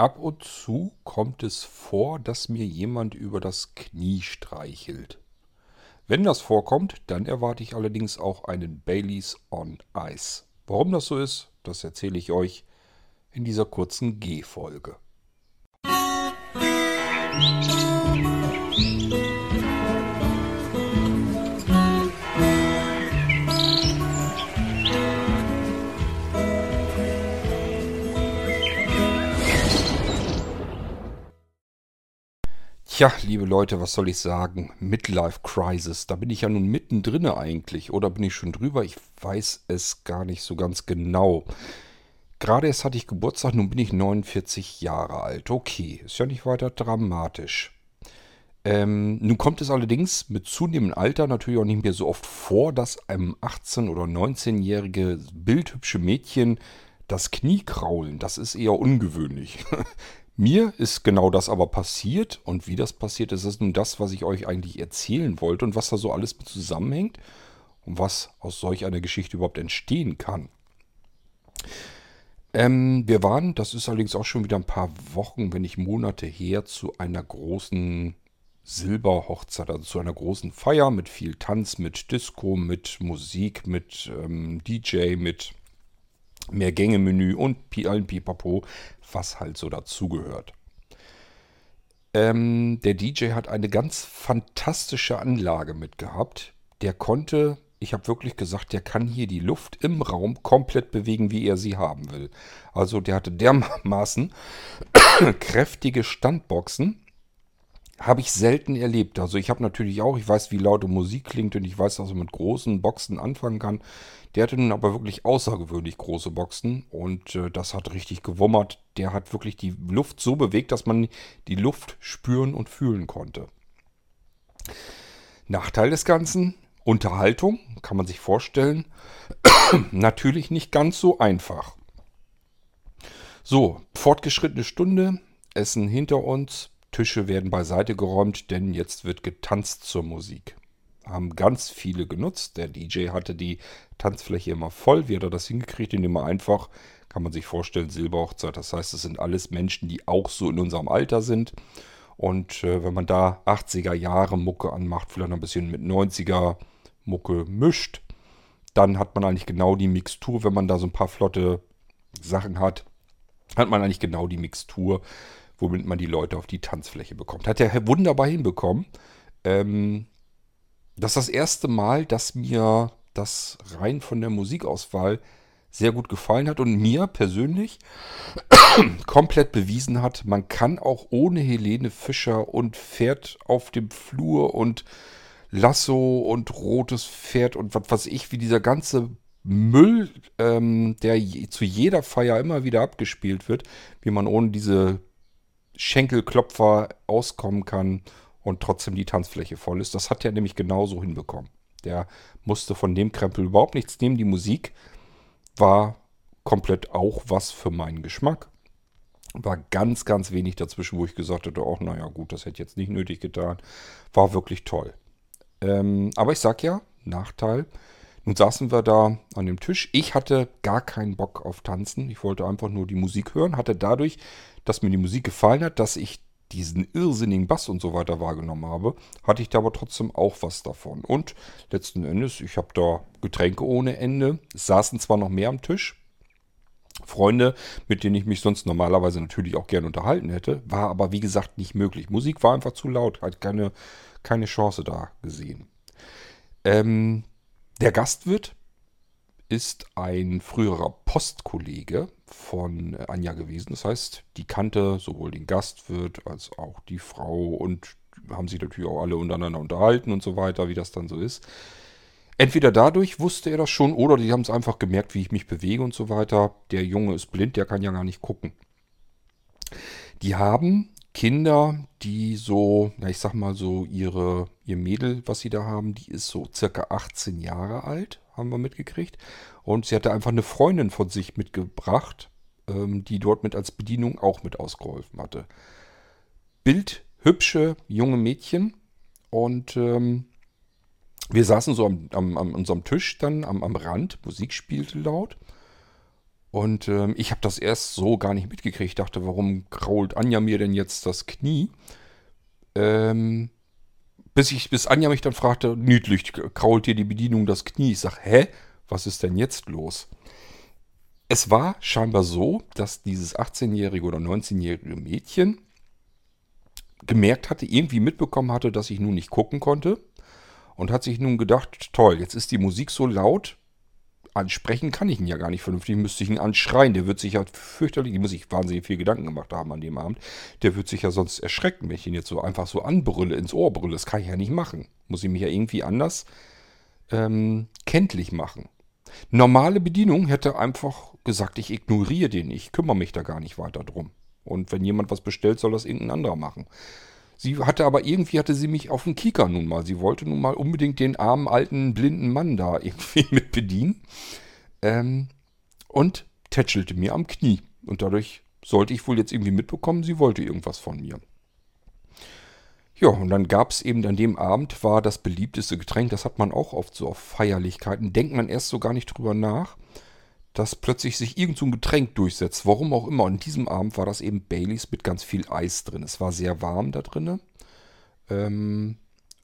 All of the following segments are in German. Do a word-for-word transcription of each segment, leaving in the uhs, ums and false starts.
Ab und zu kommt es vor, dass mir jemand über das Knie streichelt. Wenn das vorkommt, dann erwarte ich allerdings auch einen Baileys on Ice. Warum das so ist, das erzähle ich euch in dieser kurzen G-Folge. Tja, liebe Leute, was soll ich sagen? Midlife-Crisis, da bin ich ja nun mittendrin eigentlich. Oder bin ich schon drüber? Ich weiß es gar nicht so ganz genau. Gerade erst hatte ich Geburtstag, nun bin ich neunundvierzig Jahre alt. Okay, ist ja nicht weiter dramatisch. Ähm, nun kommt es allerdings mit zunehmendem Alter natürlich auch nicht mehr so oft vor, dass einem achtzehn- oder neunzehnjährige bildhübsche Mädchen das Knie kraulen. Das ist eher ungewöhnlich. Mir ist genau das aber passiert, und wie das passiert ist, ist nun das, was ich euch eigentlich erzählen wollte und was da so alles mit zusammenhängt und was aus solch einer Geschichte überhaupt entstehen kann. Ähm, wir waren, das ist allerdings auch schon wieder ein paar Wochen, wenn nicht Monate her, zu einer großen Silberhochzeit, also zu einer großen Feier mit viel Tanz, mit Disco, mit Musik, mit ähm, D J, mit Mehrgänge-Menü und allen Pipapo, was halt so dazugehört. Ähm, der D J hat eine ganz fantastische Anlage mitgehabt. Der konnte, ich habe wirklich gesagt, der kann hier die Luft im Raum komplett bewegen, wie er sie haben will. Also der hatte dermaßen kräftige Standboxen, habe ich selten erlebt. Also ich habe natürlich auch, ich weiß, wie laute Musik klingt und ich weiß, dass man mit großen Boxen anfangen kann. Der hatte nun aber wirklich außergewöhnlich große Boxen und äh, das hat richtig gewummert. Der hat wirklich die Luft so bewegt, dass man die Luft spüren und fühlen konnte. Nachteil des Ganzen, Unterhaltung, kann man sich vorstellen, natürlich nicht ganz so einfach. So, fortgeschrittene Stunde, Essen hinter uns. Tische werden beiseite geräumt, denn jetzt wird getanzt zur Musik. Haben ganz viele genutzt. Der D J hatte die Tanzfläche immer voll. Wie hat er das hingekriegt? Indem er einfach, kann man sich vorstellen, Silberhochzeit. Das heißt, es sind alles Menschen, die auch so in unserem Alter sind. Und äh, wenn man da achtziger Jahre Mucke anmacht, vielleicht ein bisschen mit neunziger Mucke mischt, dann hat man eigentlich genau die Mixtur. Wenn man da so ein paar flotte Sachen hat, hat man eigentlich genau die Mixtur, womit man die Leute auf die Tanzfläche bekommt. Hat er wunderbar hinbekommen. Ähm, das ist das erste Mal, dass mir das rein von der Musikauswahl sehr gut gefallen hat und mir persönlich komplett bewiesen hat, man kann auch ohne Helene Fischer und Pferd auf dem Flur und Lasso und rotes Pferd und was weiß ich, wie dieser ganze Müll, ähm, der je, zu jeder Feier immer wieder abgespielt wird, wie man ohne diese Schenkelklopfer auskommen kann und trotzdem die Tanzfläche voll ist. Das hat er nämlich genauso hinbekommen. Der musste von dem Krempel überhaupt nichts nehmen. Die Musik war komplett auch was für meinen Geschmack. War ganz, ganz wenig dazwischen, wo ich gesagt hätte, oh, naja gut, das hätte ich jetzt nicht nötig getan. War wirklich toll. Ähm, aber ich sag ja, Nachteil. Nun saßen wir da an dem Tisch. Ich hatte gar keinen Bock auf Tanzen. Ich wollte einfach nur die Musik hören. Hatte dadurch, dass mir die Musik gefallen hat, dass ich diesen irrsinnigen Bass und so weiter wahrgenommen habe, hatte ich da aber trotzdem auch was davon. Und letzten Endes, ich habe da Getränke ohne Ende. Es saßen zwar noch mehr am Tisch. Freunde, mit denen ich mich sonst normalerweise natürlich auch gerne unterhalten hätte. War aber, wie gesagt, nicht möglich. Musik war einfach zu laut. Hat keine, keine Chance da gesehen. Ähm... Der Gastwirt ist ein früherer Postkollege von Anja gewesen. Das heißt, die kannte sowohl den Gastwirt als auch die Frau und haben sich natürlich auch alle untereinander unterhalten und so weiter, wie das dann so ist. Entweder dadurch wusste er das schon oder die haben es einfach gemerkt, wie ich mich bewege und so weiter. Der Junge ist blind, der kann ja gar nicht gucken. Die haben Kinder, die so, na ich sag mal so, ihre, ihr Mädel, was sie da haben, die ist so circa achtzehn Jahre alt, haben wir mitgekriegt. Und sie hatte einfach eine Freundin von sich mitgebracht, ähm, die dort mit als Bedienung auch mit ausgeholfen hatte. Bildhübsche junge Mädchen. Und ähm, wir saßen so am, am, an unserem Tisch dann am, am Rand, Musik spielte laut. Und ähm, ich habe das erst so gar nicht mitgekriegt. Ich dachte, warum krault Anja mir denn jetzt das Knie? Ähm, bis, ich, bis Anja mich dann fragte, niedlich, krault dir die Bedienung das Knie? Ich sage, hä, was ist denn jetzt los? Es war scheinbar so, dass dieses achtzehnjährige oder neunzehnjährige Mädchen gemerkt hatte, irgendwie mitbekommen hatte, dass ich nun nicht gucken konnte. Und hat sich nun gedacht, toll, jetzt ist die Musik so laut, ansprechen kann ich ihn ja gar nicht vernünftig, müsste ich ihn anschreien. Der wird sich ja fürchterlich, die muss sich wahnsinnig viel Gedanken gemacht haben an dem Abend, der wird sich ja sonst erschrecken, wenn ich ihn jetzt so einfach so anbrülle, ins Ohr brülle. Das kann ich ja nicht machen. Muss ich mich ja irgendwie anders ähm, kenntlich machen. Normale Bedienung hätte einfach gesagt, ich ignoriere den, ich kümmere mich da gar nicht weiter drum. Und wenn jemand was bestellt, soll das irgendein anderer machen. Sie hatte aber irgendwie, hatte sie mich auf den Kieker nun mal. Sie wollte nun mal unbedingt den armen, alten, blinden Mann da irgendwie mit bedienen. Ähm, und tätschelte mir am Knie. Und dadurch sollte ich wohl jetzt irgendwie mitbekommen, sie wollte irgendwas von mir. Ja, und dann gab es eben an dem Abend, war das beliebteste Getränk, das hat man auch oft so auf Feierlichkeiten, denkt man erst so gar nicht drüber nach, dass plötzlich sich irgend so ein Getränk durchsetzt. Warum auch immer. Und diesem Abend war das eben Baileys mit ganz viel Eis drin. Es war sehr warm da drin. Ähm,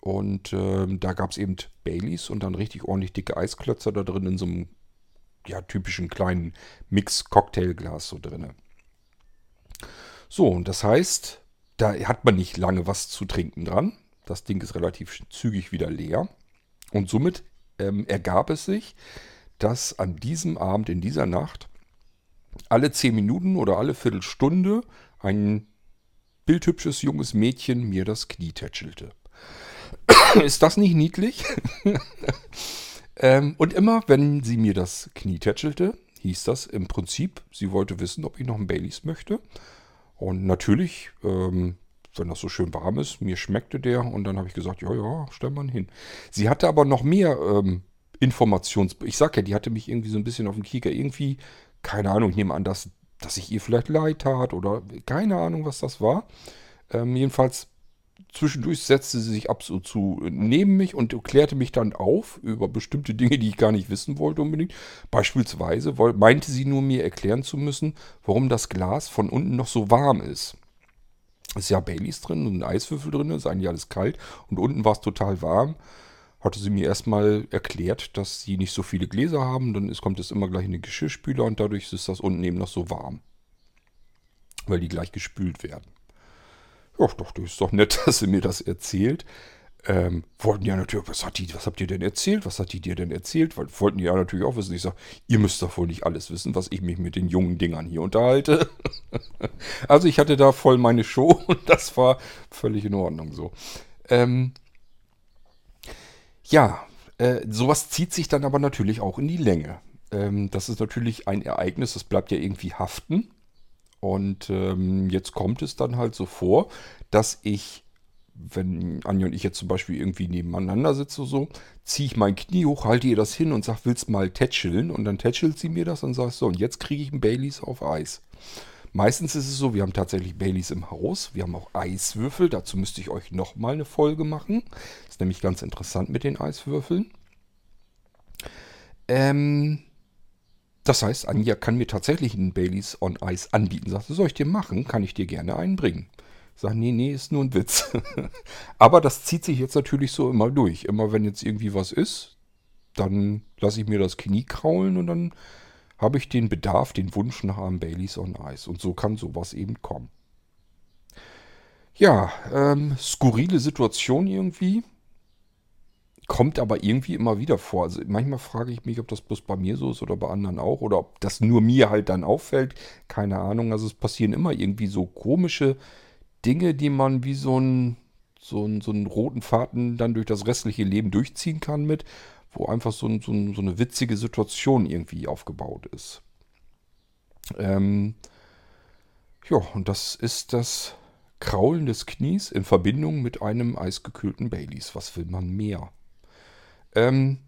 und ähm, da gab es eben Baileys und dann richtig ordentlich dicke Eisklötzer da drin in so einem ja, typischen kleinen Mix-Cocktailglas so drin. So, und das heißt, da hat man nicht lange was zu trinken dran. Das Ding ist relativ zügig wieder leer. Und somit ähm, ergab es sich, dass an diesem Abend, in dieser Nacht, alle zehn Minuten oder alle Viertelstunde ein bildhübsches junges Mädchen mir das Knie tätschelte. Ist das nicht niedlich? ähm, und immer, wenn sie mir das Knie tätschelte, hieß das im Prinzip, sie wollte wissen, ob ich noch einen Baileys möchte. Und natürlich, ähm, wenn das so schön warm ist, mir schmeckte der. Und dann habe ich gesagt, ja, ja, stell mal hin. Sie hatte aber noch mehr ähm, Informations... Ich sag ja, die hatte mich irgendwie so ein bisschen auf den Kieker. Irgendwie, keine Ahnung, ich nehme an, dass, dass ich ihr vielleicht leid tat oder keine Ahnung, was das war. Ähm, jedenfalls, zwischendurch setzte sie sich ab und zu neben mich und klärte mich dann auf über bestimmte Dinge, die ich gar nicht wissen wollte unbedingt. Beispielsweise wollte, meinte sie nur, mir erklären zu müssen, warum das Glas von unten noch so warm ist. Es ist ja Baileys drin und ein Eiswürfel drin, ist eigentlich alles kalt und unten war es total warm. Hatte sie mir erstmal erklärt, dass sie nicht so viele Gläser haben. Dann ist, kommt es immer gleich in den Geschirrspüler und dadurch ist das unten eben noch so warm. Weil die gleich gespült werden. Ja, ich dachte, ist doch nett, dass sie mir das erzählt. Ähm, wollten ja natürlich, was hat die, was habt ihr denn erzählt? Was hat die dir denn erzählt? Weil, wollten die ja natürlich auch wissen. Ich sage, ihr müsst doch wohl nicht alles wissen, was ich mich mit den jungen Dingern hier unterhalte. Also ich hatte da voll meine Show und das war völlig in Ordnung so. Ähm... Ja, äh, sowas zieht sich dann aber natürlich auch in die Länge. Ähm, das ist natürlich ein Ereignis, das bleibt ja irgendwie haften. Und ähm, jetzt kommt es dann halt so vor, dass ich, wenn Anja und ich jetzt zum Beispiel irgendwie nebeneinander sitzen, so, ziehe ich mein Knie hoch, halte ihr das hin und sage, willst mal tätscheln? Und dann tätschelt sie mir das und sagt, so, und jetzt kriege ich einen Baileys auf Eis. Meistens ist es so, wir haben tatsächlich Baileys im Haus, wir haben auch Eiswürfel, dazu müsste ich euch nochmal eine Folge machen. Das ist nämlich ganz interessant mit den Eiswürfeln. Ähm, das heißt, Anja kann mir tatsächlich einen Baileys on Ice anbieten. Sagt, soll ich dir machen? Kann ich dir gerne einbringen. Sagt, nee, nee, ist nur ein Witz. Aber das zieht sich jetzt natürlich so immer durch. Immer wenn jetzt irgendwie was ist, dann lasse ich mir das Knie kraulen und dann habe ich den Bedarf, den Wunsch nach einem Baileys on Ice. Und so kann sowas eben kommen. Ja, ähm, skurrile Situation irgendwie. Kommt aber irgendwie immer wieder vor. Also manchmal frage ich mich, ob das bloß bei mir so ist oder bei anderen auch. Oder ob das nur mir halt dann auffällt. Keine Ahnung. Also es passieren immer irgendwie so komische Dinge, die man wie so ein, so ein, so einen roten Faden dann durch das restliche Leben durchziehen kann mit. Wo einfach so, so, so eine witzige Situation irgendwie aufgebaut ist. Ähm, ja, und das ist das Kraulen des Knies in Verbindung mit einem eisgekühlten Baileys. Was will man mehr? Ähm,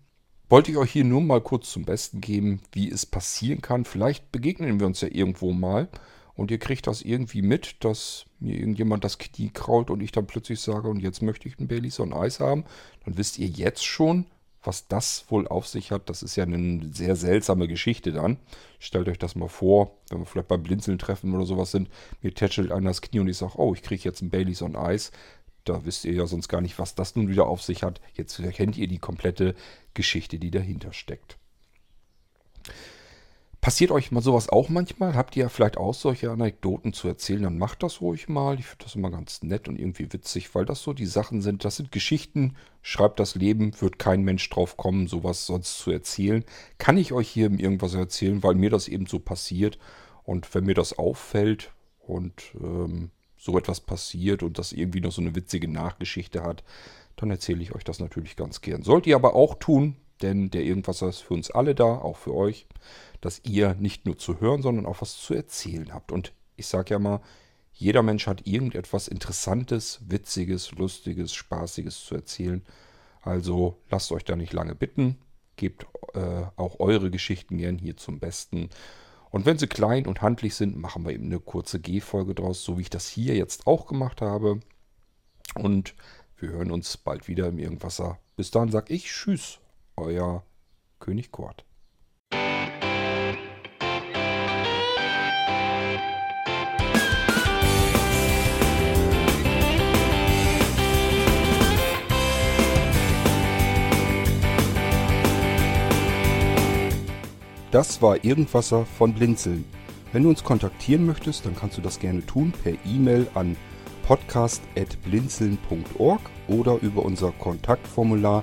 wollte ich euch hier nur mal kurz zum Besten geben, wie es passieren kann. Vielleicht begegnen wir uns ja irgendwo mal und ihr kriegt das irgendwie mit, dass mir irgendjemand das Knie krault und ich dann plötzlich sage, und jetzt möchte ich einen Baileys on Ice haben. Dann wisst ihr jetzt schon, Was das wohl auf sich hat, das ist ja eine sehr seltsame Geschichte dann. Stellt euch das mal vor, wenn wir vielleicht beim Blinzeln treffen oder sowas sind. Mir tätschelt einer das Knie und ich sage, oh, ich kriege jetzt ein Baileys on Ice. Da wisst ihr ja sonst gar nicht, was das nun wieder auf sich hat. Jetzt erkennt ihr die komplette Geschichte, die dahinter steckt. Passiert euch mal sowas auch manchmal? Habt ihr ja vielleicht auch solche Anekdoten zu erzählen? Dann macht das ruhig mal. Ich finde das immer ganz nett und irgendwie witzig, weil das so die Sachen sind. Das sind Geschichten, schreibt das Leben, wird kein Mensch drauf kommen, sowas sonst zu erzählen. Kann ich euch hier irgendwas erzählen, weil mir das eben so passiert. Und wenn mir das auffällt und ähm, so etwas passiert und das irgendwie noch so eine witzige Nachgeschichte hat, dann erzähle ich euch das natürlich ganz gern. Sollt ihr aber auch tun, denn der Irgendwasser ist für uns alle da, auch für euch, dass ihr nicht nur zu hören, sondern auch was zu erzählen habt. Und ich sage ja mal, jeder Mensch hat irgendetwas Interessantes, Witziges, Lustiges, Spaßiges zu erzählen. Also lasst euch da nicht lange bitten. Gebt äh, auch eure Geschichten gern hier zum Besten. Und wenn sie klein und handlich sind, machen wir eben eine kurze G-Folge draus, so wie ich das hier jetzt auch gemacht habe. Und wir hören uns bald wieder im Irgendwasser. Bis dahin sage ich tschüss. Euer König Kurt. Das war Irgendwasser von Blinzeln. Wenn du uns kontaktieren möchtest, dann kannst du das gerne tun per E-Mail an podcast at blinzeln punkt org oder über unser Kontaktformular